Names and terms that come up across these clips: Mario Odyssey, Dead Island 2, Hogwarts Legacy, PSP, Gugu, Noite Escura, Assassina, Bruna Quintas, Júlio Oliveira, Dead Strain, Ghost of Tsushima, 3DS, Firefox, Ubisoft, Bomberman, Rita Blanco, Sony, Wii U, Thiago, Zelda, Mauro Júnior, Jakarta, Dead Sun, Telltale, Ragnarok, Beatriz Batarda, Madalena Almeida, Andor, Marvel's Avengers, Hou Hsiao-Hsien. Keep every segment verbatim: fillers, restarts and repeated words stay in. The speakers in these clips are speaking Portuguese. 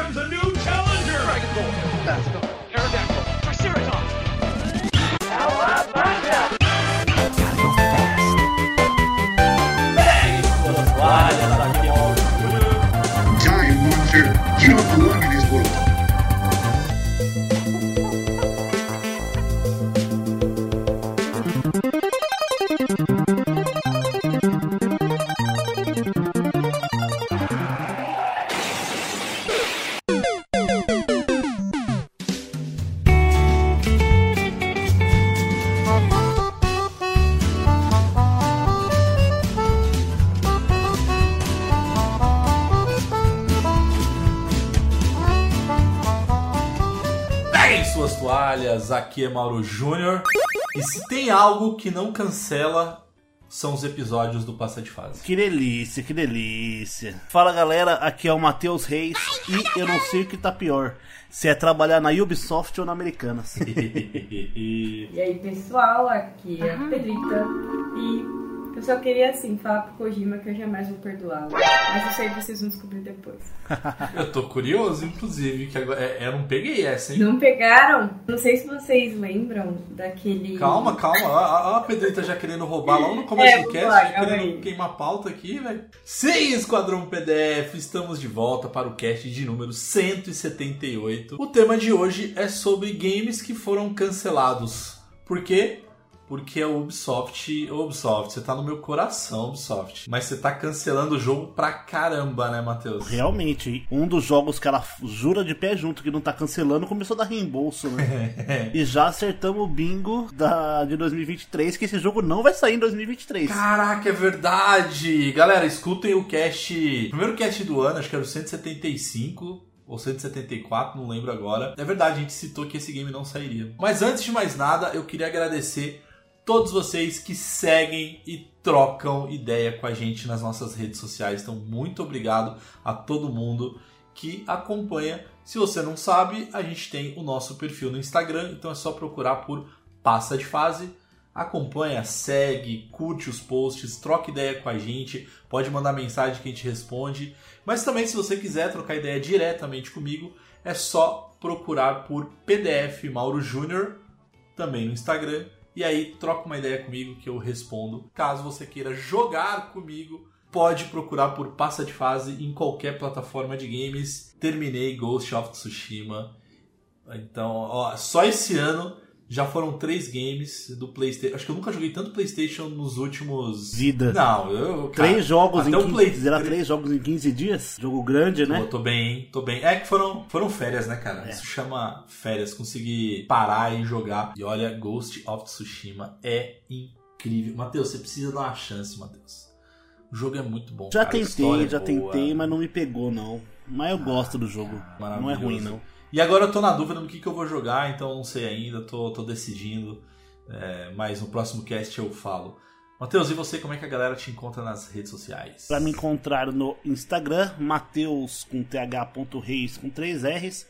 comes a new challenger! Dragon Ball, Master, Aerodactyl, Triceratops! Calabasca! Gotta go fast! Bang! Giant monster, you don't belong in this world! Aqui é Mauro Júnior. E se tem algo que não cancela, são os episódios do Passa de Fase. Que delícia, que delícia. Fala galera, aqui é o Matheus Reis. E eu não sei o que tá pior, se é trabalhar na Ubisoft ou na Americanas. E aí pessoal, aqui é a Pedrita. E eu só queria assim, falar pro Kojima que eu jamais vou perdoá-lo. Mas isso aí vocês vão descobrir depois. Eu tô curioso, inclusive, que agora... eu não peguei essa, hein? Não pegaram? Não sei se vocês lembram daquele... Calma, calma. A, a Pedrita já querendo roubar lá no começo é, do cast, lá, já querendo queimar pauta aqui, velho. Sim, Esquadrão P D F, estamos de volta para o cast de número cento e setenta e oito. O tema de hoje é sobre games que foram cancelados. Por quê? Porque a Ubisoft... Ubisoft, você tá no meu coração, Ubisoft. Mas você tá cancelando o jogo pra caramba, né, Matheus? Realmente. Um dos jogos que ela jura de pé junto que não tá cancelando começou a dar reembolso, né? E já acertamos o bingo da, de dois mil e vinte e três, que esse jogo não vai sair em dois mil e vinte e três. Caraca, é verdade! Galera, escutem o cast... primeiro cast do ano, acho que era o cento e setenta e cinco... ou cento e setenta e quatro, não lembro agora. É verdade, a gente citou que esse game não sairia. Mas antes de mais nada, eu queria agradecer... todos vocês que seguem e trocam ideia com a gente nas nossas redes sociais. Então, muito obrigado a todo mundo que acompanha. Se você não sabe, a gente tem o nosso perfil no Instagram. Então, é só procurar por Passa de Fase. Acompanha, segue, curte os posts, troca ideia com a gente. Pode mandar mensagem que a gente responde. Mas também, se você quiser trocar ideia diretamente comigo, é só procurar por P D F Mauro Júnior, também no Instagram. E aí, troca uma ideia comigo que eu respondo. Caso você queira jogar comigo, pode procurar por Passa de Fase em qualquer plataforma de games. Terminei Ghost of Tsushima. Então, ó, só esse ano já foram três games do PlayStation. Acho que eu nunca joguei tanto PlayStation nos últimos... vida. Não, eu... cara, três jogos até em quinze... Play... Era três jogos em quinze dias? Jogo grande, né? Tô, tô bem, hein? Tô bem. É que foram, foram férias, né, cara? É. Isso chama férias. Consegui parar e jogar. E olha, Ghost of Tsushima é incrível. Matheus, você precisa dar uma chance, Matheus. O jogo é muito bom, já cara. Tentei, já boa. tentei, mas não me pegou, não. Mas eu ah, gosto do jogo. Não é ruim, não. E agora eu tô na dúvida no que, que eu vou jogar, então não sei ainda, tô, tô decidindo, é, mas no próximo cast eu falo. Matheus, e você, como é que a galera te encontra nas redes sociais? Pra me encontrar no Instagram, Matheus com th.reis com três R's,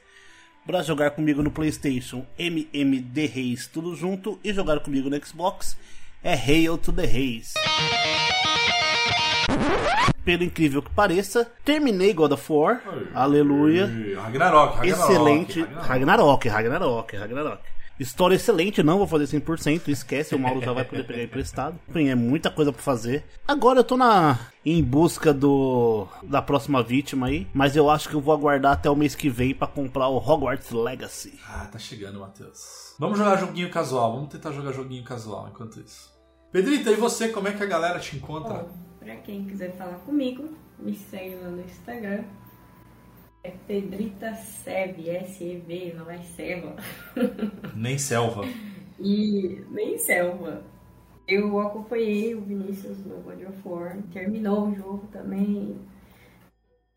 pra jogar comigo no PlayStation, M M D Reis, tudo junto, e jogar comigo no Xbox, é Hail to the Reis. Pelo incrível que pareça, terminei God of War, oi, aleluia, oi, Ragnarok, Ragnarok, excelente, Ragnarok, Ragnarok, Ragnarok, Ragnarok, história excelente, não vou fazer cem por cento, esquece, o Mauro já vai poder pegar emprestado, é muita coisa pra fazer, agora eu tô na, em busca do, da próxima vítima aí, mas eu acho que eu vou aguardar até o mês que vem pra comprar o Hogwarts Legacy. Ah, tá chegando, Matheus, vamos jogar joguinho casual, vamos tentar jogar joguinho casual enquanto isso. Pedrita, e você, como é que a galera te encontra? Oh. Pra quem quiser falar comigo, me segue lá no Instagram. É Pedrita Selve, S E V, não é selva. Nem selva. E nem selva. Eu acompanhei o Vinícius no God of War, terminou o jogo também.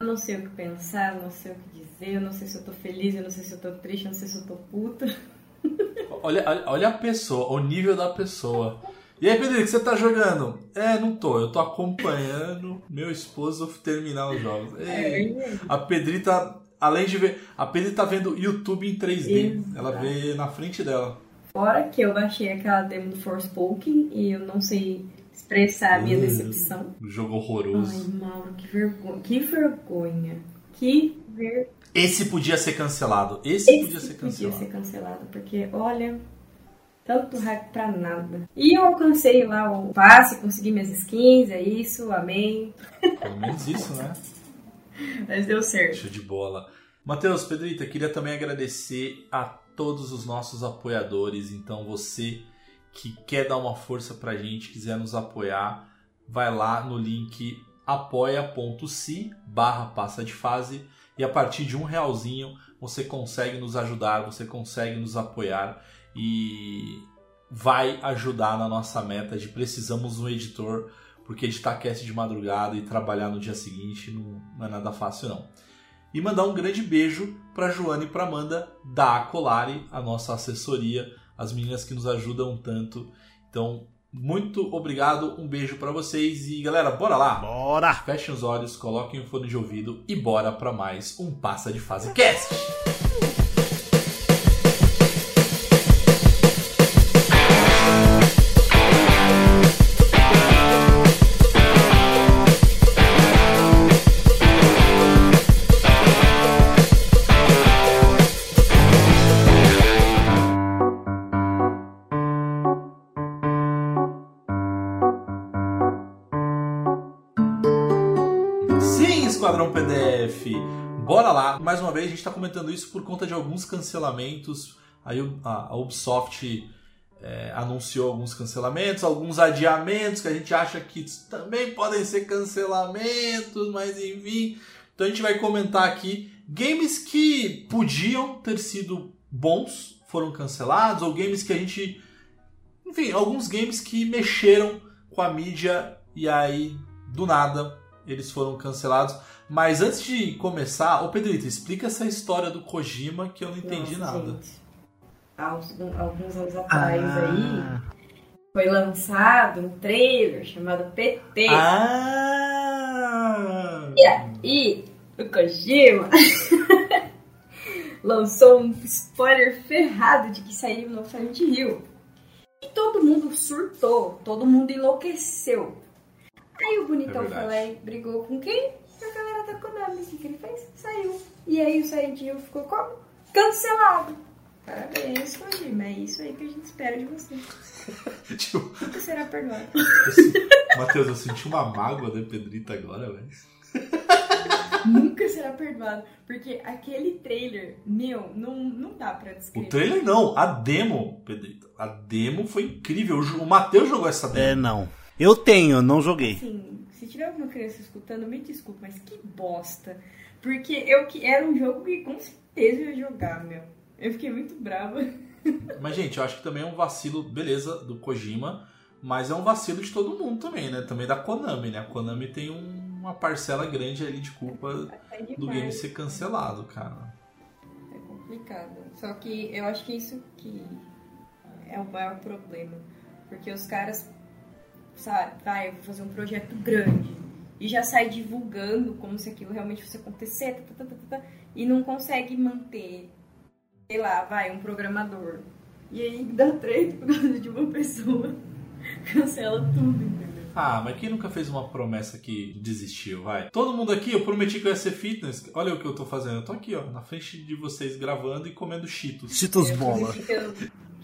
Eu não sei o que pensar, eu não sei o que dizer, eu não sei se eu tô feliz, eu não sei se eu tô triste, eu não sei se eu tô puta. Olha, olha a pessoa, o nível da pessoa. E aí, Pedro, o que você tá jogando? É, não tô. Eu tô acompanhando meu esposo terminar os jogos. Ei, a Pedrita, além de ver... a Pedrita tá vendo YouTube em três D. Exato. Ela vê na frente dela. Fora que eu baixei aquela demo do Forspoken e eu não sei expressar a minha uh, decepção. Um jogo horroroso. Ai, Mauro, que vergonha. Que vergonha. Que vergonha. Esse podia ser cancelado. Esse, Esse podia ser cancelado. Podia ser cancelado, porque, olha, tanto hype pra nada. E eu alcancei lá o passe, consegui minhas skins, é isso, amém. Pelo menos isso, né? Mas deu certo. Show de bola. Matheus, Pedrita, queria também agradecer a todos os nossos apoiadores. Então, você que quer dar uma força pra gente, quiser nos apoiar, vai lá no link apoia.se barra passa de fase e a partir de um realzinho você consegue nos ajudar, você consegue nos apoiar e vai ajudar na nossa meta de precisamos um editor, porque editar cast de madrugada e trabalhar no dia seguinte não, não é nada fácil não. E mandar um grande beijo para Joana e para Amanda da Acolari, a nossa assessoria, as meninas que nos ajudam tanto. Então, muito obrigado, um beijo pra vocês e galera, bora lá! Bora! Fechem os olhos, coloquem o fone de ouvido e bora pra mais um Passa de Fase Cast! Bora lá, mais uma vez a gente está comentando isso por conta de alguns cancelamentos. Aí a Ubisoft é, anunciou alguns cancelamentos, alguns adiamentos que a gente acha que também podem ser cancelamentos, mas enfim. Então a gente vai comentar aqui games que podiam ter sido bons, foram cancelados, ou games que a gente... Enfim, alguns games que mexeram com a mídia e aí do nada eles foram cancelados. Mas antes de começar, ô Pedrito, explica essa história do Kojima que eu não entendi. Nossa, nada. Gente, há uns, alguns anos atrás ah. aí, foi lançado um trailer chamado P T. Ah. E aí, o Kojima lançou um spoiler ferrado de que sairia o novo Silent Hill. E todo mundo surtou, todo mundo enlouqueceu. Aí o bonitão é foi lá e brigou com quem? A galera da Konami, o que ele fez? Saiu. E aí o Silent Hill ficou como? Cancelado. Parabéns, Kojima. É isso aí que a gente espera de você. Tipo... Nunca será perdoado. Matheus, eu senti uma mágoa da Pedrita agora, velho. Nunca será perdoado. Porque aquele trailer, meu, não, não dá pra descrever. O trailer não, a demo, Pedrita. A demo foi incrível. O Matheus jogou essa demo. É, não. Eu tenho, não joguei. Sim. Se tiver alguma criança escutando, me desculpa, mas que bosta. Porque eu que era um jogo que com certeza eu ia jogar, meu. Eu fiquei muito brava. Mas, gente, eu acho que também é um vacilo, beleza, do Kojima, mas é um vacilo de todo mundo também, né? Também da Konami, né? A Konami tem um, uma parcela grande ali de culpa é do game ser cancelado, cara. É complicado. Só que eu acho que isso que é o maior problema. Porque os caras... sabe, vai, eu vou fazer um projeto grande e já sai divulgando como se aquilo realmente fosse acontecer, tá, tá, tá, tá, tá, e não consegue manter, sei lá, vai, um programador. E aí dá treta por causa de uma pessoa, cancela tudo, entendeu? Ah, mas quem nunca fez uma promessa que desistiu, vai? Todo mundo aqui, eu prometi que eu ia ser fitness, olha o que eu tô fazendo, eu tô aqui, ó, na frente de vocês gravando e comendo Cheetos. Cheetos bola. Que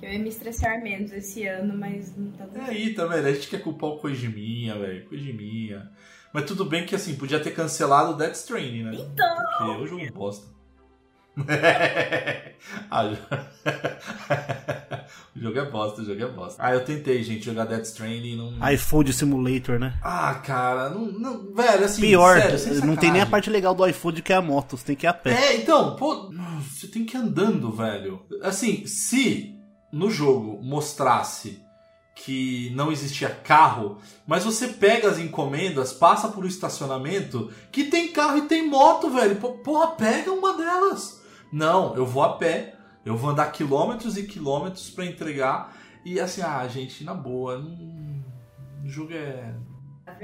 eu ia me estressar menos esse ano, mas não tá dando. É aí, tá, velho? A gente quer culpar o Kojiminha, velho. Kojiminha. Mas tudo bem que, assim, podia ter cancelado o Dead Strain, né? Então! Porque eu jogo bosta. O jogo é bosta, o jogo é bosta. Ah, eu tentei, gente, jogar Dead Strain e não... iFood Simulator, né? Ah, cara, não... não velho, assim, pior, sério, sem não tem nem a parte legal do iFood que é a moto, você tem que ir a pé. É, então, pô... Você tem que ir andando, velho. Assim, se... no jogo mostrasse que não existia carro, mas você pega as encomendas, passa por um estacionamento que tem carro e tem moto, velho. Porra, pega uma delas. Não, eu vou a pé, eu vou andar quilômetros e quilômetros pra entregar. E assim, ah, gente, na boa, hum, o jogo é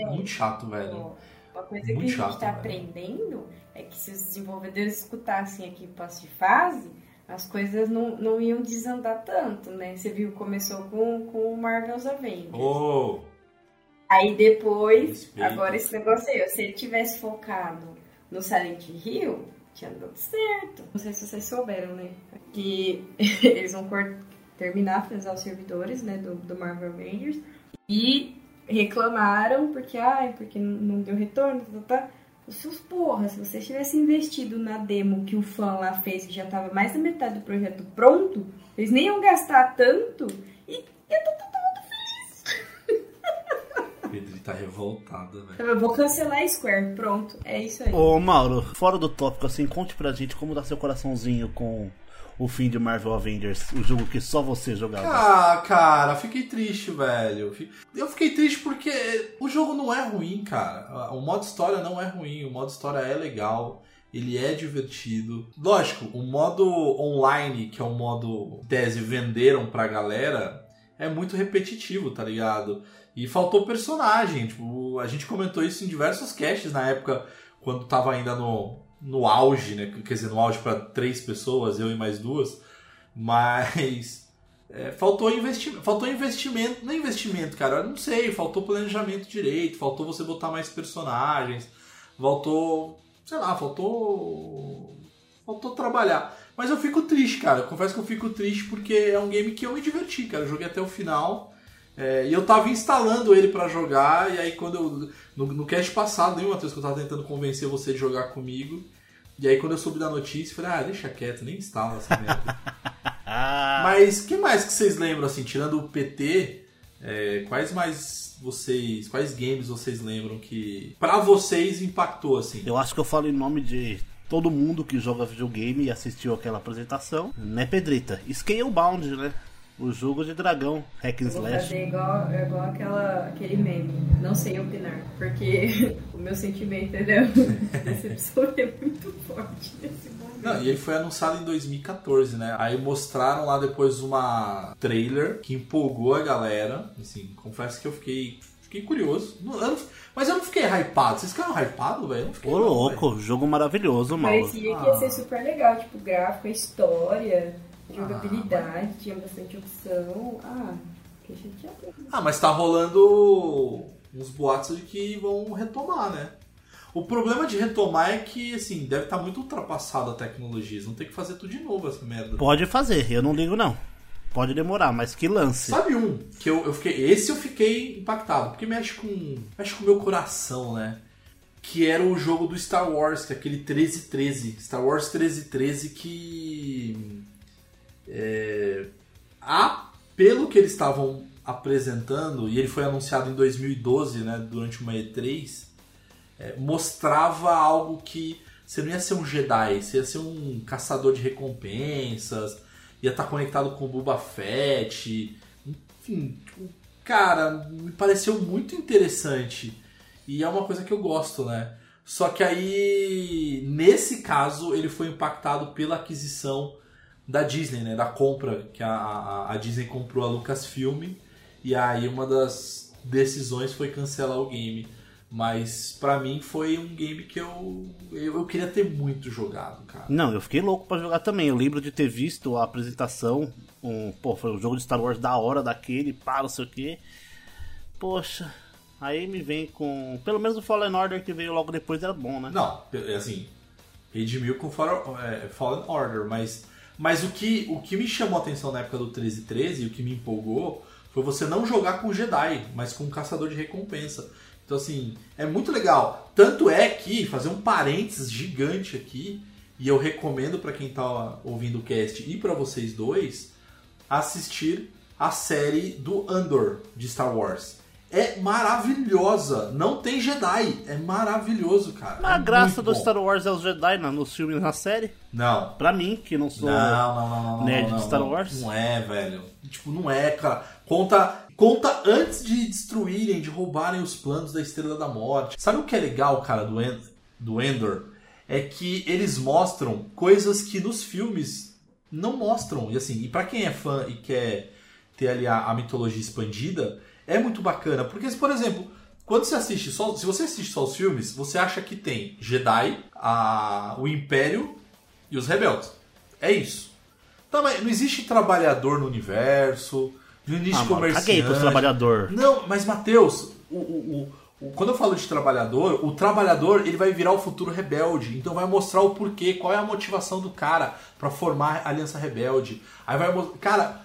muito chato, velho. Uma coisa muito que a gente chato, tá velho. Aprendendo é que se os desenvolvedores escutassem aqui passo de fase, as coisas não, não iam desandar tanto, né? Você viu, começou com, com o Marvel's Avengers. Oh. Aí depois, respeito. Agora esse negócio aí, se ele tivesse focado no Silent Hill, tinha dado certo. Não sei se vocês souberam, né? Que eles vão terminar, finalizar os servidores, né? Do, do Marvel Avengers. E reclamaram porque, ai, porque não deu retorno, tá, tá. Os seus porra, se vocês tivessem investido na demo que o fã lá fez, que já tava mais da metade do projeto pronto, eles nem iam gastar tanto e eu tô todo feliz. Pedro tá revoltada, velho. Eu vou cancelar a Square, pronto, é isso aí. Ô Mauro, fora do tópico assim, conte pra gente como dá seu coraçãozinho com o fim de Marvel Avengers, o jogo que só você jogava. Ah, cara, fiquei triste, velho. Eu fiquei triste porque o jogo não é ruim, cara. O modo história não é ruim, o modo história é legal, ele é divertido. Lógico, o modo online, que é o modo tese venderam pra galera, é muito repetitivo, tá ligado? E faltou personagem, tipo, a gente comentou isso em diversos casts na época, quando tava ainda no... no auge, né? Quer dizer, no auge para três pessoas, eu e mais duas, mas é, faltou investimento, faltou investimento, não é investimento, cara, eu não sei, faltou planejamento direito, faltou você botar mais personagens, faltou, sei lá, faltou, faltou trabalhar, mas eu fico triste, cara, eu confesso que eu fico triste porque é um game que eu me diverti, cara, eu joguei até o final. É, e eu tava instalando ele pra jogar, e aí quando eu... No, no cast passado, hein, Matheus, que eu tava tentando convencer você de jogar comigo, e aí quando eu soube da notícia, eu falei, ah, deixa quieto, nem instala essa merda. Mas, o que mais que vocês lembram, assim, tirando o P T, é, quais mais vocês... Quais games vocês lembram que, pra vocês, impactou, assim? Eu acho que eu falo em nome de todo mundo que joga videogame e assistiu aquela apresentação, né, Pedrita? Scalebound, né? O jogo de dragão, hack and slash. Eu vou fazer igual, igual aquela, aquele meme. Não sei opinar, porque o meu sentimento, entendeu? Esse episódio é muito forte nesse momento. Não, e ele foi anunciado em dois mil e catorze, né? Aí mostraram lá depois uma trailer que empolgou a galera. Assim, confesso que eu fiquei... Fiquei curioso, não, eu não, mas eu não fiquei hypado. Vocês ficaram hypados, velho? Ô louco, véio. Jogo maravilhoso, mano. Parecia ah. que ia ser super legal, tipo, gráfico, história... Jogabilidade, ah, tinha bastante opção. Ah, que chateado. Ah, mas tá rolando uns boatos de que vão retomar, né? O problema de retomar é que, assim, deve estar muito ultrapassada a tecnologia. Eles vão ter que fazer tudo de novo, essa merda. Pode fazer, eu não ligo não. Pode demorar, mas que lance. Sabe um, que eu, eu fiquei. Esse eu fiquei impactado, porque mexe com. Mexe com o meu coração, né? Que era o jogo do Star Wars, que é aquele treze treze. Star Wars treze treze que. É, a, pelo que eles estavam apresentando, e ele foi anunciado em dois mil e doze, né, durante uma E três, é, mostrava algo que você não ia ser um Jedi, você ia ser um caçador de recompensas, ia estar conectado com o Boba Fett, enfim, cara, me pareceu muito interessante e é uma coisa que eu gosto, né? Só que aí, nesse caso, ele foi impactado pela aquisição da Disney, né? Da compra que a, a, a Disney comprou a Lucasfilm, e aí uma das decisões foi cancelar o game. Mas pra mim foi um game que eu, eu, eu queria ter muito jogado, cara. Não, eu fiquei louco pra jogar também. Eu lembro de ter visto a apresentação, um, pô, foi um jogo de Star Wars da hora daquele, pá, não sei o quê. Poxa, aí me vem com... Pelo menos o Fallen Order que veio logo depois era bom, né? Não, assim, redimiu com Fallen Order, mas... Mas o que, o que me chamou a atenção na época do treze treze, e o que me empolgou, foi você não jogar com Jedi, mas com um caçador de recompensa. Então, assim, é muito legal. Tanto é que, fazer um parênteses gigante aqui, e eu recomendo para quem tá ouvindo o cast e para vocês dois, assistir a série do Andor, de Star Wars. É maravilhosa, não tem Jedi, é maravilhoso, cara. Mas é a graça do bom. Star Wars é os Jedi não, nos filmes, na série? Não. Pra mim, que não sou não, não, não, não, nerd não, não, de Star Wars. Não é, velho. Tipo, não é, cara. Conta, conta antes de destruírem, de roubarem os planos da Estrela da Morte. Sabe o que é legal, cara, do, en- do Andor? É que eles mostram coisas que nos filmes não mostram. E assim, e pra quem é fã e quer ter ali a, a mitologia expandida... É muito bacana, porque, por exemplo, quando você assiste só, se você assiste só os filmes, você acha que tem Jedi, a, o Império e os Rebeldes. É isso. Então, não existe trabalhador no universo, não existe ah, comerciante. Mano, caguei pros trabalhador. Não, mas, Matheus, o, o, o, Quando eu falo de trabalhador, o trabalhador ele vai virar o futuro rebelde. Então vai mostrar o porquê, qual é a motivação do cara pra formar a Aliança Rebelde. Aí vai... Cara,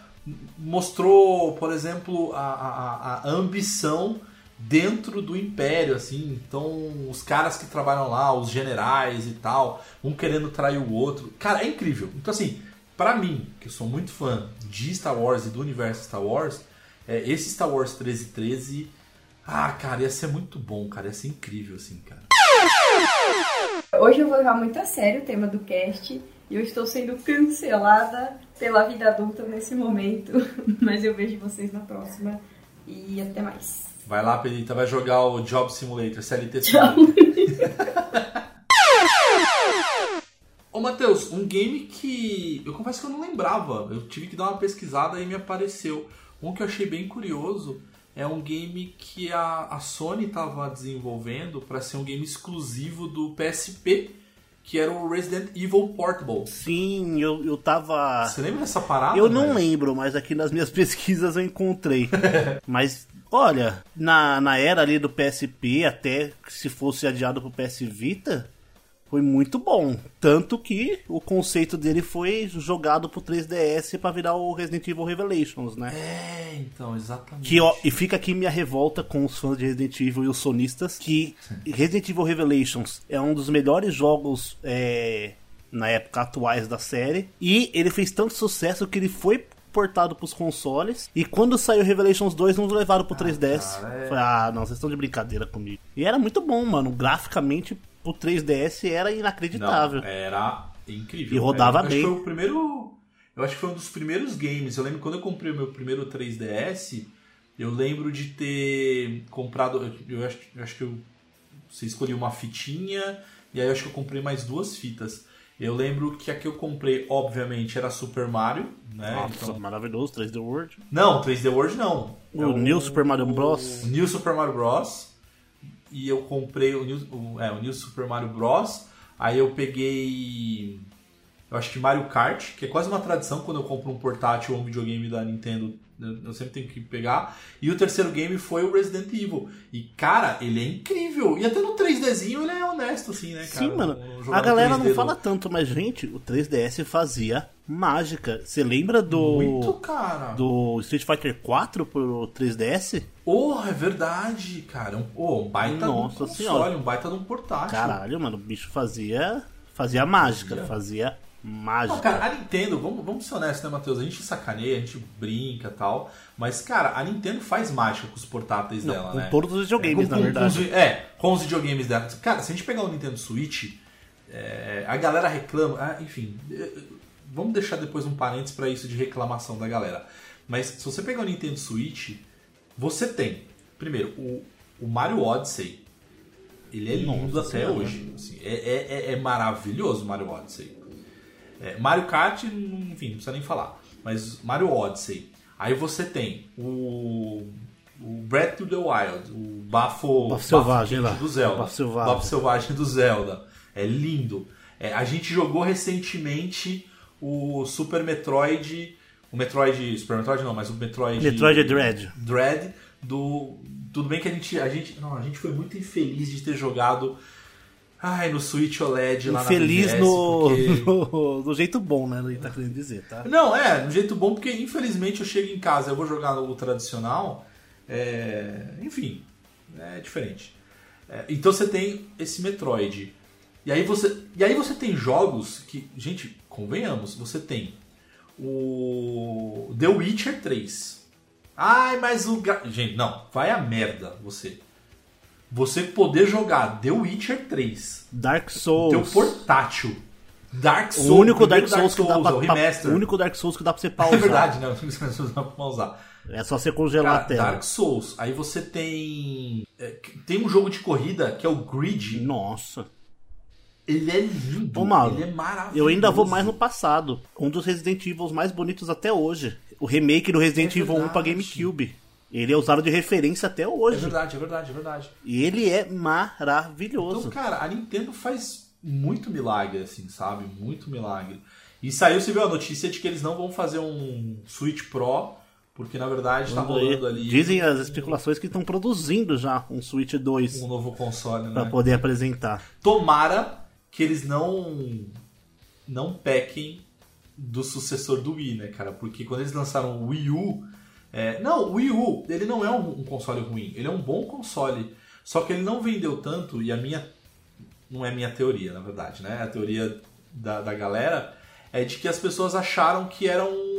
mostrou, por exemplo, a, a, a ambição dentro do Império, assim. Então os caras que trabalham lá, os generais e tal, um querendo trair o outro. Cara, é incrível. Então assim, pra mim, que eu sou muito fã de Star Wars e do universo Star Wars, é, esse Star Wars treze treze... Ah, cara, ia ser muito bom, cara. Ia ser incrível, assim, cara. Hoje eu vou levar muito a sério o tema do cast. E eu estou sendo cancelada pela vida adulta nesse momento. Mas eu vejo vocês na próxima. E até mais. Vai lá, Pedrita. Vai jogar o Job Simulator, C L T Simulator. Ô, Matheus, um game que... Eu confesso que eu não lembrava. Eu tive que dar uma pesquisada e me apareceu. Um que eu achei bem curioso... É um game que a, a Sony estava desenvolvendo para ser um game exclusivo do P S P, que era o Resident Evil Portable. Sim, eu, eu tava... Você lembra dessa parada? Eu não mas... lembro, mas aqui nas minhas pesquisas eu encontrei. Mas, olha, na, na era ali do P S P, até se fosse adiado pro P S Vita, foi muito bom. Tanto que o conceito dele foi jogado pro três D S pra virar o Resident Evil Revelations, né? É, então, exatamente. Que, ó, e fica aqui minha revolta com os fãs de Resident Evil e os sonistas, que Resident Evil Revelations é um dos melhores jogos, é, na época, atuais da série. E ele fez tanto sucesso que ele foi portado pros consoles. E quando saiu Revelations dois, não levaram pro três D S. Cara, é... Ah, não, vocês estão de brincadeira comigo. E era muito bom, mano. Graficamente... O três D S era inacreditável. Não, era incrível. E rodava bem. Foi o primeiro, eu acho que foi um dos primeiros games. Eu lembro quando eu comprei o meu primeiro três D S, eu lembro de ter comprado... Eu acho, eu acho que eu, você escolheu uma fitinha, e aí eu acho que eu comprei mais duas fitas. Eu lembro que a que eu comprei, obviamente, era Super Mario. Né? Nossa, então... maravilhoso, três D World. Não, três D World não. O, é o New Super Mario Bros. O New Super Mario Bros. E eu comprei o New, o, é, o New Super Mario Bros. Aí eu peguei, eu acho que Mario Kart, que é quase uma tradição quando eu compro um portátil ou um videogame da Nintendo, eu sempre tenho que pegar. E o terceiro game foi o Resident Evil. E, cara, ele é incrível. E até no três Dzinho ele é honesto, assim, né, cara? Sim, mano. A galera não fala tanto, mas, gente, o três D S fazia mágica. Você lembra do... Muito, cara. Do Street Fighter quatro pro três D S? Oh, é verdade, cara. Oh, um baita de um console, um baita de um portátil. Caralho, mano, o bicho fazia... Fazia mágica, fazia... fazia... mágica. Não, cara, a Nintendo, vamos, vamos ser honestos, né, Matheus? A gente sacaneia, a gente brinca e tal, mas, cara, a Nintendo faz mágica com os portáteis Não, dela, com né? Com todos os videogames, é, com, na verdade. Com os, é, com os videogames dela. Cara, se a gente pegar o Nintendo Switch, é, a galera reclama... Ah, enfim, vamos deixar depois um parênteses pra isso de reclamação da galera. Mas, se você pegar o Nintendo Switch, você tem, primeiro, o, o Mario Odyssey. Ele é lindo Nossa, até senhora. hoje. Assim, é, é, é maravilhoso o Mario Odyssey. É, Mario Kart, enfim, não precisa nem falar. Mas Mario Odyssey. Aí você tem o, o Breath to the Wild, o bafo, bafo selvagem lá. do Zelda. Bafo selvagem. Bafo selvagem do Zelda. É lindo. É, a gente jogou recentemente o Super Metroid. O Metroid. Super Metroid não, mas o Metroid. Metroid Dread. Dread do. Tudo bem que a gente. A gente não, a gente foi muito infeliz de ter jogado. Ai, no Switch O L E D lá infeliz na três D S, no, porque... no, no jeito bom, né? Ele tá querendo dizer, tá? Não, é, no jeito bom, porque infelizmente eu chego em casa, eu vou jogar no tradicional, é... enfim, é diferente. É, então você tem esse Metroid. E aí você, e aí você tem jogos que, gente, convenhamos, você tem o The Witcher três. Ai, mas o... Gente, não, vai a merda você. Você poder jogar The Witcher três, Dark Souls, teu portátil, Dark Souls, o único Dark Souls, Dark Souls que dá pra, remaster, o único Dark Souls que dá pra você pausar. É verdade, né? O único Dark Souls que dá pra pausar. É só você congelar Cara, a tela. Dark Souls. Aí você tem tem um jogo de corrida que é o Grid. Nossa. Ele é lindo, Ô, Mauro, ele é maravilhoso. Eu ainda vou mais no passado. Um dos Resident Evil mais bonitos até hoje, o remake do Resident é Evil um pra GameCube. Ele é usado de referência até hoje. É verdade, é verdade, é verdade. E ele é maravilhoso. Então, cara, a Nintendo faz muito milagre, assim, sabe? Muito milagre. E saiu, você viu a notícia de que eles não vão fazer um Switch Pro Porque, na verdade, está rolando ali... Dizem as especulações que estão produzindo já um Switch dois. Um novo console, né? Para poder apresentar. Tomara que eles não... Não pequem do sucessor do Wii, né, cara? Porque quando eles lançaram o Wii U... É... Não, o Wii U, ele não é um, um console ruim. Ele é um bom console. Só que ele não vendeu tanto, e a minha... Não é minha teoria, na verdade, né? A teoria da, da galera é de que as pessoas acharam que era um...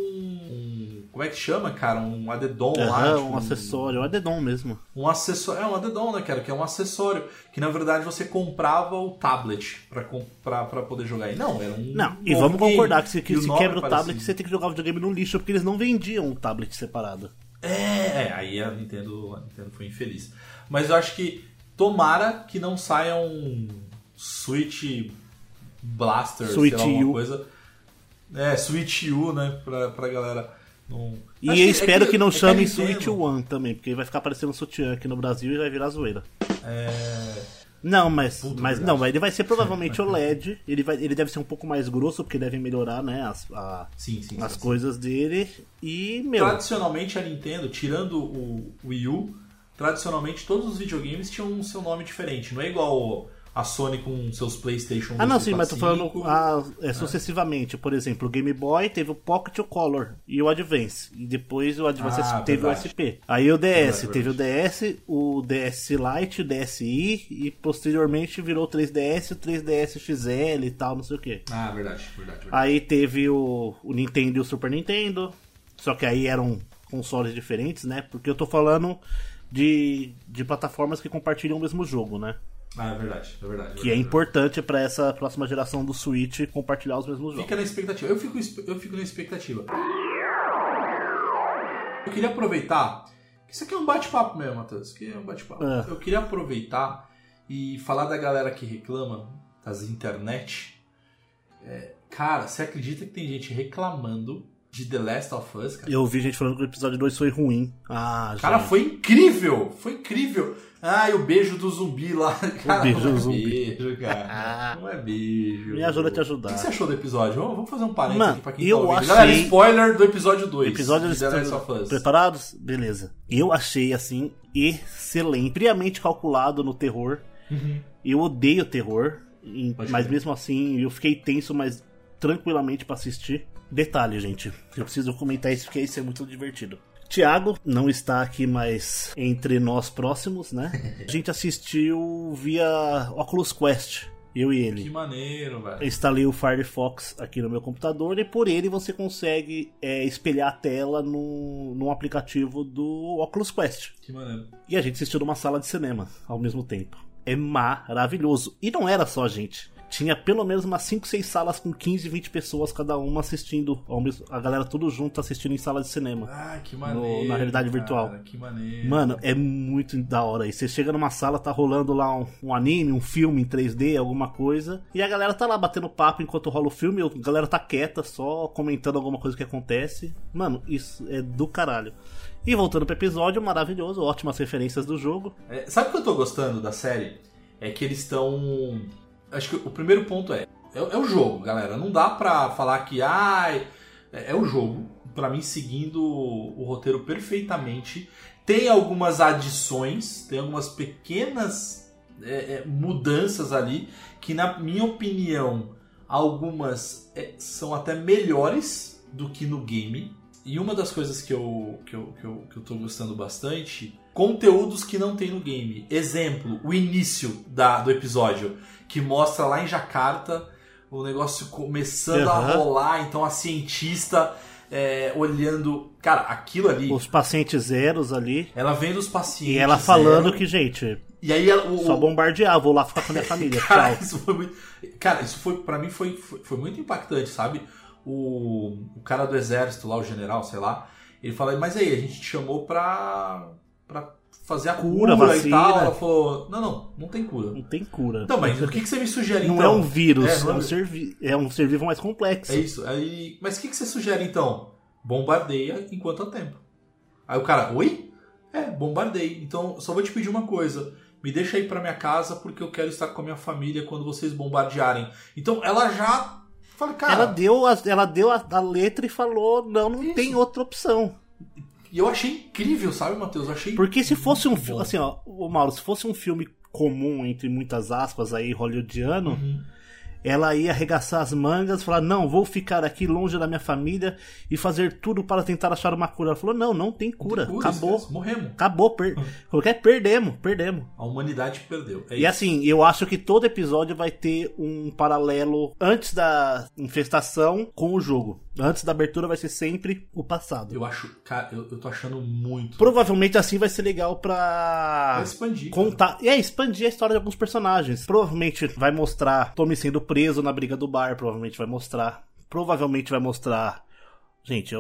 Como é que chama, cara? Um addon uhum, lá. É, tipo, um acessório. Um addon mesmo. Um acessório. É, um addon, né, cara? Que é um acessório. Que, na verdade, você comprava o tablet pra, pra, pra poder jogar aí. Não, era um... Não, um e vamos game. concordar que se, que se quebra o parecido. tablet, você tem que jogar o videogame no lixo, porque eles não vendiam um tablet separado. É, aí a Nintendo, a Nintendo foi infeliz. Mas eu acho que tomara que não saia um Switch Blaster, Switch sei lá, alguma U. coisa. É, Switch U, né, pra, pra galera... Não. E acho eu que, espero é que, que não é chame Switch One também, porque vai ficar parecendo um sutiã aqui no Brasil e vai virar zoeira. É... Não, mas, mas não, ele vai ser provavelmente O L E D, ele, vai, ele deve ser um pouco mais grosso, porque deve melhorar, né, as, a, sim, sim, as sim, coisas sim. dele. E meu... Tradicionalmente a Nintendo, tirando o Wii U, tradicionalmente todos os videogames tinham um seu nome diferente, não é igual... A Sony com seus PlayStation... Ah, não, sim, mas tô falando ah, é, sucessivamente. Por exemplo, o Game Boy teve o Pocket, o Color e o Advance. E depois o Advance ah, teve verdade. o S P. Aí o D S. É teve o D S, o D S Lite, o D S I e posteriormente virou o três D S, o três D S X L e tal, não sei o que. Ah, verdade, verdade. verdade. Aí teve o, o Nintendo e o Super Nintendo. Só que aí eram consoles diferentes, né? Porque eu tô falando de, de plataformas que compartilham o mesmo jogo, né? Ah, é verdade, é verdade. Que é, verdade, é importante pra essa próxima geração do Switch compartilhar os mesmos jogos. Fica na expectativa. Eu fico, eu fico na expectativa. Eu queria aproveitar... Isso aqui é um bate-papo mesmo, Matheus. Isso aqui é um bate-papo. É. Eu queria aproveitar e falar da galera que reclama das internet. É, cara, você acredita que tem gente reclamando de The Last of Us, cara? Eu ouvi gente falando que o episódio dois foi ruim. Ah, cara, gente. foi incrível! Foi incrível! Ah, e o beijo do zumbi lá. Cara, o beijo do é zumbi. Beijo, cara. Não é beijo. Me ajuda a te ajudar. O que você achou do episódio? Vamos fazer um parênteses Mano, aqui pra quem eu tá ouvindo. Achei... Galera, spoiler do episódio dois. Episódio de The Last of Us. Preparados? Beleza. Eu achei, assim, excelente. Friamente calculado no terror. Uhum. Eu odeio terror. Pode mas ver. mesmo assim, eu fiquei tenso, mas tranquilamente pra assistir. Detalhe, gente. Eu preciso comentar isso porque isso é muito divertido. Thiago não está aqui mais entre nós próximos, né? A gente assistiu via Oculus Quest, eu e ele. Que maneiro, velho. Instalei o Firefox aqui no meu computador e por ele você consegue é, espelhar a tela no, no aplicativo do Oculus Quest. Que maneiro. E a gente assistiu numa sala de cinema ao mesmo tempo. É maravilhoso. E não era só a gente. Tinha pelo menos umas cinco, seis salas com quinze, vinte pessoas cada uma assistindo. A galera tudo junto assistindo em sala de cinema. Ah, que maneiro. No, na realidade cara, virtual. Que maneiro. Mano, é muito da hora. E você chega numa sala, tá rolando lá um, um anime, um filme em três D, alguma coisa. E a galera tá lá batendo papo enquanto rola o filme. A galera tá quieta, só comentando alguma coisa que acontece. Mano, isso é do caralho. E voltando pro episódio, maravilhoso. Ótimas referências do jogo. É, sabe o que eu tô gostando da série? É que eles estão... Acho que o primeiro ponto é, é, é o jogo, galera. Não dá pra falar que, ai, ah, é, é o jogo. Pra mim, seguindo o, o roteiro perfeitamente. Tem algumas adições, tem algumas pequenas é, é, mudanças ali, que na minha opinião, algumas é, são até melhores do que no game. E uma das coisas que eu, que, eu, que, eu, que eu tô gostando bastante, conteúdos que não tem no game. Exemplo, o início da, do episódio, que mostra lá em Jakarta o negócio começando uhum. a rolar, então a cientista é, olhando... Cara, aquilo ali... Os pacientes zeros ali. Ela vendo os pacientes E ela falando zero, que, gente, e aí ela, o, só bombardear, vou lá ficar com a minha família. Cara, tchau. Isso foi muito... Cara, isso foi, pra mim foi, foi, foi muito impactante, sabe? O, o cara do exército lá, o general, sei lá, ele fala, mas aí, a gente te chamou pra, pra fazer a cura, cura e tal. Ela falou, não, não, não tem cura. Não tem cura. Então, mas o que, que você me sugere não então? Não é um vírus, é, é, um, ser vi- é um ser vivo mais complexo. É isso. Aí, mas o que, que você sugere então? Bombardeia enquanto há tempo. Aí o cara, oi? É, bombardeia. Então, só vou te pedir uma coisa. Me deixa aí pra minha casa porque eu quero estar com a minha família quando vocês bombardearem. Então, ela já... Falei, cara, ela deu, a, ela deu a, a letra e falou, não, não isso. tem outra opção. E eu achei incrível, sabe, Matheus? Eu achei Porque se fosse um filme, assim, ó, ô Mauro, se fosse um filme comum, entre muitas aspas, aí, hollywoodiano, uhum. ela ia arregaçar as mangas, falar, não, vou ficar aqui longe da minha família e fazer tudo para tentar achar uma cura. Ela falou, não, não tem cura, não tem cura acabou. Esquece. Morremos. Acabou, per... qualquer perdemos, perdemos. A humanidade perdeu. É e isso. Assim, eu acho que todo episódio vai ter um paralelo antes da infestação com o jogo. Antes da abertura vai ser sempre o passado. Eu acho, cara, eu, eu tô achando muito. Provavelmente assim vai ser legal pra... Vai expandir. Contar, cara. É, expandir a história de alguns personagens. Provavelmente vai mostrar Tommy sendo preso na briga do bar, provavelmente vai mostrar. Provavelmente vai mostrar... Gente, é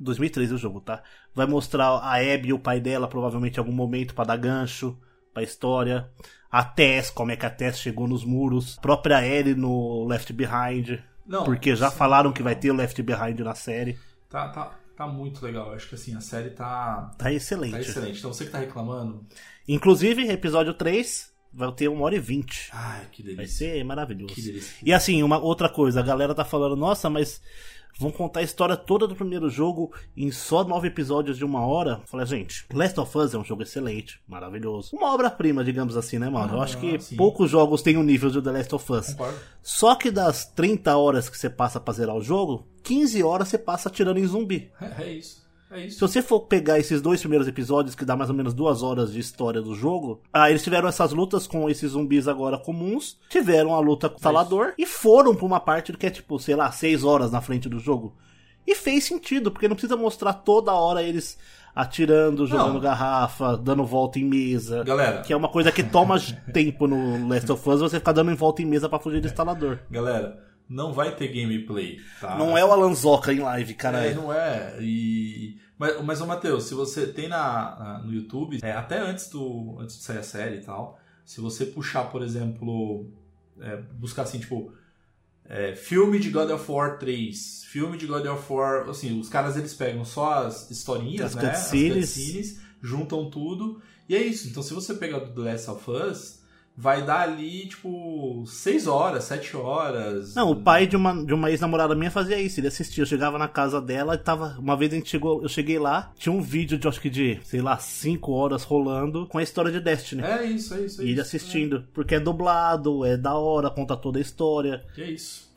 dois mil e treze o jogo, tá? Vai mostrar a Abby e o pai dela, provavelmente em algum momento, pra dar gancho pra história. A Tess, como é que a Tess chegou nos muros. A própria Ellie no Left Behind... Não, porque já sim, falaram que vai ter o Left Behind na série. Tá, tá, tá muito legal. Eu acho que assim, a série tá... Tá excelente. Tá excelente. Então você que tá reclamando... Inclusive, episódio três vai ter uma hora e vinte. Ai, que delícia. Vai ser maravilhoso. Que delícia. E assim, uma outra coisa. A galera tá falando, nossa, mas vão contar a história toda do primeiro jogo em só nove episódios de uma hora. Falei, gente, Last of Us é um jogo excelente, maravilhoso. Uma obra-prima, digamos assim, né, mano? Ah, eu acho que sim. Poucos jogos têm o um nível de The Last of Us. Concordo. Só que das trinta horas que você passa pra zerar o jogo, quinze horas você passa atirando em zumbi. É, é isso. É isso. Se você for pegar esses dois primeiros episódios, que dá mais ou menos duas horas de história do jogo, ah, eles tiveram essas lutas com esses zumbis agora comuns, tiveram a luta com o Salador, e foram pra uma parte que é tipo, sei lá, seis horas na frente do jogo. E fez sentido, porque não precisa mostrar toda hora eles atirando, jogando não. garrafa, dando volta em mesa. Galera, que é uma coisa que toma tempo no Last of Us, você ficar dando em volta em mesa pra fugir do instalador. Galera, não vai ter gameplay, tá? Não é o Alanzoca em live, cara. É, não é. E... Mas, mas ô, Matheus, se você tem na, na, no YouTube, é, até antes, do, antes de sair a série e tal, se você puxar, por exemplo, é, buscar assim, tipo, é, filme de God of War três, filme de God of War... Assim, os caras, eles pegam só as historinhas, as né? Cutscenes. As cutscenes, juntam tudo. E é isso. Então, se você pegar do The Last of Us... Vai dar ali, tipo, seis horas, sete horas. Não, o pai de uma, de uma ex-namorada minha fazia isso. Ele assistia, eu chegava na casa dela e tava... Uma vez a gente chegou, eu cheguei lá, tinha um vídeo de, acho que de, sei lá, cinco horas rolando com a história de Destiny. É isso, é isso. É e ele assistindo, é. Porque é dublado, é da hora, conta toda a história. Que é isso.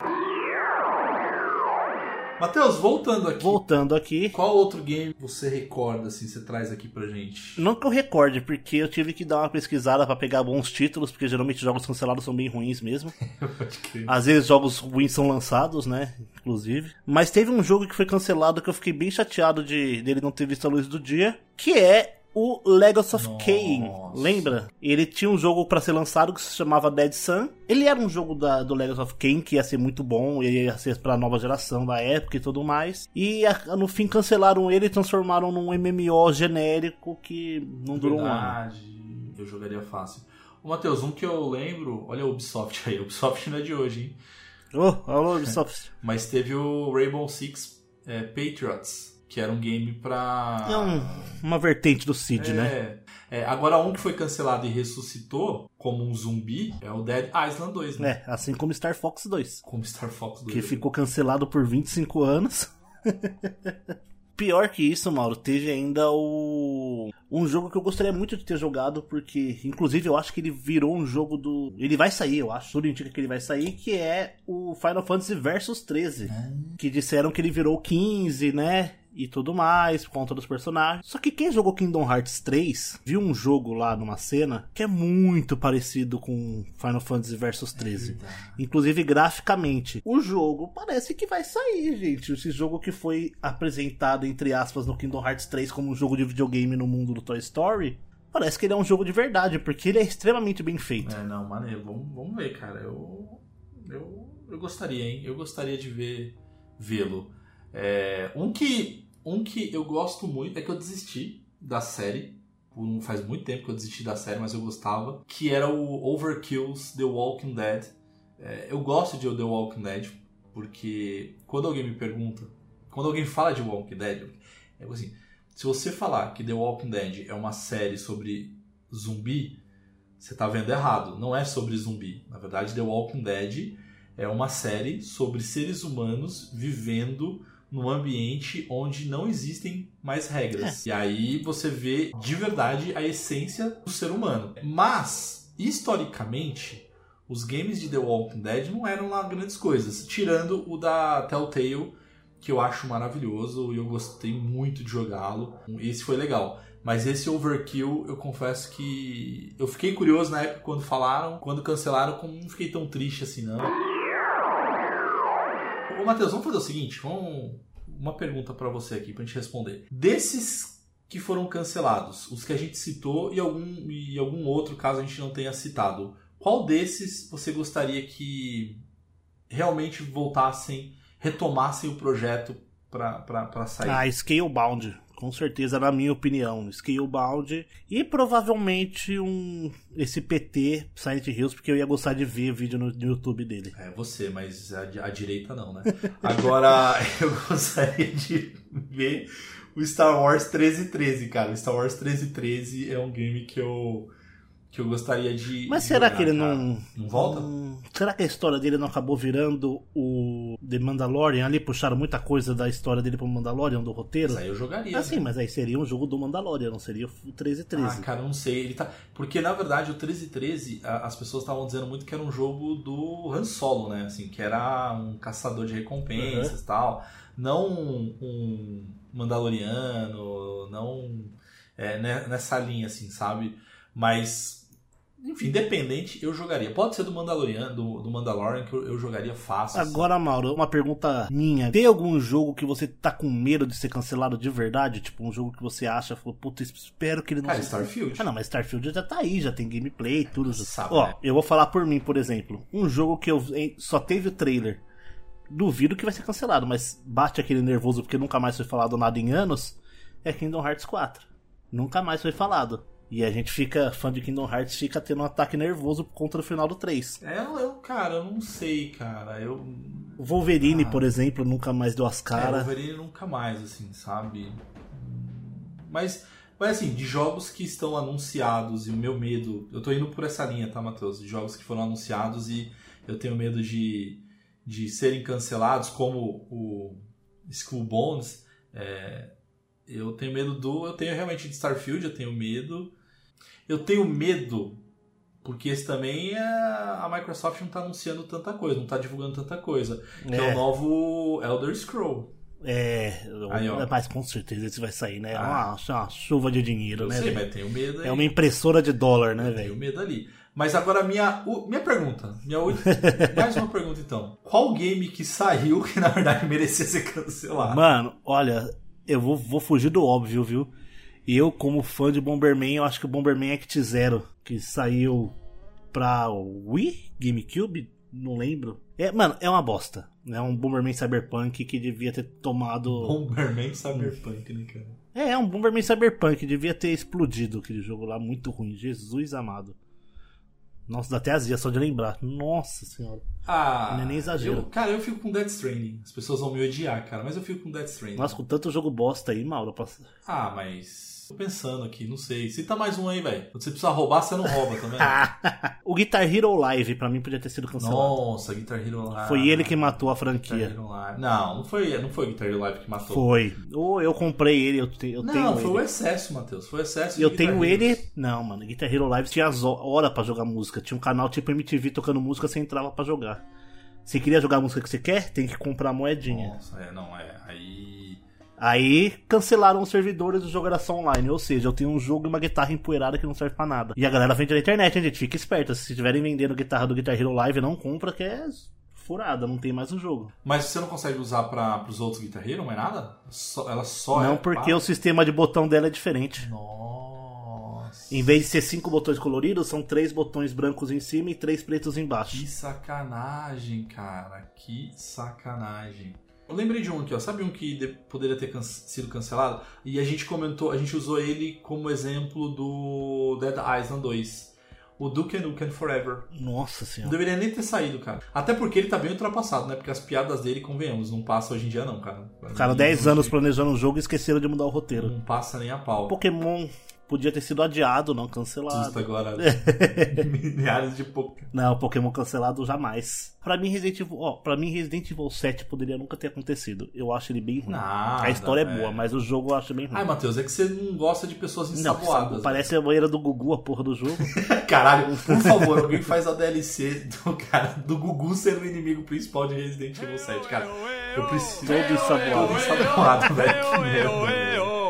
Matheus, voltando aqui. Voltando aqui. Qual outro game você recorda, assim, você traz aqui pra gente? Não que eu recorde, porque eu tive que dar uma pesquisada pra pegar bons títulos, porque geralmente jogos cancelados são bem ruins mesmo. Pode crer. Às vezes jogos ruins são lançados, né, inclusive. Mas teve um jogo que foi cancelado que eu fiquei bem chateado de dele não ter visto a luz do dia, que é o Legacy of Kain, lembra? Ele tinha um jogo pra ser lançado que se chamava Dead Sun. Ele era um jogo da, do Legacy of Kain que ia ser muito bom, ele ia ser pra nova geração da época e tudo mais. E a, no fim cancelaram ele e transformaram num M M O genérico que não durou um ano. Eu jogaria fácil. Ô, Matheus, um que eu lembro... Olha o Ubisoft aí, o Ubisoft não é de hoje, hein? Oh, alô, Ubisoft. Mas teve o Rainbow Six é, Patriots. Que era um game pra... É um, uma vertente do Cid, é, né? É, agora um que foi cancelado e ressuscitou como um zumbi é o Dead Island dois, né? É, assim como Star Fox dois. Como Star Fox dois. Que ficou cancelado por vinte e cinco anos. Pior que isso, Mauro, teve ainda o... Um jogo que eu gostaria muito de ter jogado, porque, inclusive, eu acho que ele virou um jogo do... Ele vai sair, eu acho, tudo indica que ele vai sair, que é o Final Fantasy Versus treze. Ah. Que disseram que ele virou quinze, né? E tudo mais, por conta dos personagens. Só que quem jogou Kingdom Hearts três viu um jogo lá numa cena que é muito parecido com Final Fantasy Versus treze. Eita. Inclusive graficamente. O jogo parece que vai sair, gente. Esse jogo que foi apresentado, entre aspas, no Kingdom Hearts três como um jogo de videogame no mundo do Toy Story, parece que ele é um jogo de verdade, porque ele é extremamente bem feito. É, não, maneiro. Vamos, vamos ver, cara. Eu, eu, eu gostaria, hein? Eu gostaria de ver, vê-lo. É, um, que, um que eu gosto muito é que eu desisti da série. Faz muito tempo que eu desisti da série, mas eu gostava. Que era o Overkill's The Walking Dead. É, eu gosto de The Walking Dead porque quando alguém me pergunta, quando alguém fala de Walking Dead, é assim: se você falar que The Walking Dead é uma série sobre zumbi, você tá vendo errado. Não é sobre zumbi. Na verdade, The Walking Dead é uma série sobre seres humanos vivendo num ambiente onde não existem mais regras. É. E aí você vê de verdade a essência do ser humano. Mas, historicamente, os games de The Walking Dead não eram lá grandes coisas. Tirando o da Telltale, que eu acho maravilhoso e eu gostei muito de jogá-lo. Esse foi legal. Mas esse Overkill, eu confesso que eu fiquei curioso na época quando falaram. Quando cancelaram, não fiquei tão triste assim, não. Ô, Matheus, vamos fazer o seguinte. Vamos... Uma pergunta pra você aqui, pra gente responder. Desses que foram cancelados, os que a gente citou e algum, e algum outro caso a gente não tenha citado, qual desses você gostaria que realmente voltassem, retomassem o projeto pra, pra, pra sair? Ah, Scalebound. Com certeza, na minha opinião, Scalebound e provavelmente um esse P T, Silent Hills, porque eu ia gostar de ver vídeo no, no YouTube dele. É você, mas a, a direita não, né? Agora, eu gostaria de ver o Star Wars treze treze, cara. O Star Wars treze treze é um game que eu, que eu gostaria de... Mas de será jogar, que ele cara. não... Não volta? Hum, será que a história dele não acabou virando o The Mandalorian? Ali puxaram muita coisa da história dele pro Mandalorian, do roteiro. Isso aí eu jogaria. Ah, né? Sim, mas aí seria um jogo do Mandalorian, não seria o treze treze. Ah, cara, não sei. Ele tá... Porque, na verdade, o treze treze, as pessoas estavam dizendo muito que era um jogo do Han Solo, né? Assim, que era um caçador de recompensas e uhum. tal. Não um Mandaloriano, não... É, nessa linha, assim, sabe? Mas... Enfim, independente, eu jogaria. Pode ser do Mandalorian, do, do Mandalorian, que eu, eu jogaria fácil. Agora, assim. Mauro, uma pergunta minha. Tem algum jogo que você tá com medo de ser cancelado de verdade? Tipo, um jogo que você acha, falou, puta, espero que ele não... Cara, se... Starfield. Ah, não, mas Starfield já tá aí, já tem gameplay, tudo. É, sabe, ó, né? Eu vou falar por mim, por exemplo. Um jogo que eu só teve o trailer. Duvido que vai ser cancelado, mas bate aquele nervoso porque nunca mais foi falado nada em anos. É Kingdom Hearts quatro. Nunca mais foi falado. E a gente fica, fã de Kingdom Hearts, fica tendo um ataque nervoso contra o final do três. É, eu, cara, eu não sei, cara. Eu... O Wolverine, ah, por exemplo, nunca mais deu as caras. É, o Wolverine nunca mais, assim, sabe? Mas, mas, assim, de jogos que estão anunciados e o meu medo... Eu tô indo por essa linha, tá, Matheus? De jogos que foram anunciados e eu tenho medo de, de serem cancelados, como o Skullbones. É, eu tenho medo do... Eu tenho realmente de Starfield, eu tenho medo... Eu tenho medo, porque esse também é... a Microsoft não tá anunciando tanta coisa, não tá divulgando tanta coisa. É. Que é o novo Elder Scrolls. É, Aí, mas com certeza esse vai sair, né? Ah. Uma, uma chuva de dinheiro, eu né? Sei, mas tenho medo aí. É uma impressora de dólar, né, velho? Tenho medo ali. Mas agora minha, minha pergunta, minha mais uma pergunta então. Qual game que saiu que na verdade merecia ser cancelado? Mano, olha, eu vou, vou fugir do óbvio, viu? Eu, como fã de Bomberman, eu acho que o Bomberman Act Zero, que saiu pra Wii, GameCube, não lembro. É, mano, é uma bosta. É um Bomberman Cyberpunk que devia ter tomado... Bomberman Cyberpunk, né, cara? É, é um Bomberman Cyberpunk, devia ter explodido aquele jogo lá, muito ruim. Jesus amado. Nossa, dá até azia só de lembrar. Nossa senhora. Ah, não é nem exagero. Eu, cara, eu fico com Dead Strain. As pessoas vão me odiar, cara, mas eu fico com Dead Strain. Nossa, com tanto jogo bosta aí, Mauro. Posso... Ah, mas... Tô pensando aqui, não sei. Cita mais um aí, velho. Quando você precisa roubar, você não rouba, também. O Guitar Hero Live, pra mim, podia ter sido cancelado. Nossa, Guitar Hero Live. Foi ele que matou a franquia. Não, não foi, não foi o Guitar Hero Live que matou. Foi. Ou eu comprei ele, eu, te, eu não, tenho ele. Não, foi o excesso, Matheus. Foi o excesso de Eu Guitar tenho Heroes. Ele... Não, mano. Guitar Hero Live tinha hora pra jogar música. Tinha um canal tipo M T V tocando música, você entrava pra jogar. Se queria jogar a música que você quer, tem que comprar a moedinha. Nossa, é, não, é. Aí... Aí cancelaram os servidores do jogo era só online, ou seja, eu tenho um jogo e uma guitarra empoeirada que não serve pra nada. E a galera vende na internet, hein, gente? Fica esperta. Se estiverem vendendo guitarra do Guitar Hero Live, não compra, que é furada, não tem mais o jogo. Mas você não consegue usar pra, pros outros Guitar Hero, não é nada? Só, ela só Não, é porque para... o sistema de botão dela é diferente. Nossa. Em vez de ser cinco botões coloridos, são três botões brancos em cima e três pretos embaixo. Que sacanagem, cara. Que sacanagem. Eu lembrei de um aqui, ó. Sabe um que poderia ter can- sido cancelado? E a gente comentou, a gente usou ele como exemplo do Dead Island dois. O Duke Nukem Forever. Nossa senhora. Não deveria nem ter saído, cara. Até porque ele tá bem ultrapassado, né? Porque as piadas dele, convenhamos, não passa hoje em dia não, cara. Ficaram dez anos planejando um jogo e esqueceram de mudar o roteiro. Não passa nem a pau. Pokémon podia ter sido adiado, não cancelado. Justo agora. Milhares de Pokémon. Não, Pokémon cancelado jamais. Pra mim, Resident Evil, ó, pra mim, Resident Evil sete poderia nunca ter acontecido. Eu acho ele bem ruim. Nada, a história é, é boa, mas o jogo eu acho bem ruim. Ai, Matheus, é que você não gosta de pessoas ensaboadas. Não, parece a banheira do Gugu, a porra do jogo. Caralho, por favor, alguém faz a D L C do, cara, do Gugu ser o inimigo principal de Resident Evil sete, cara. Eu preciso... Todo ensaboado. Todo ensaboado, velho. Que merda, velho.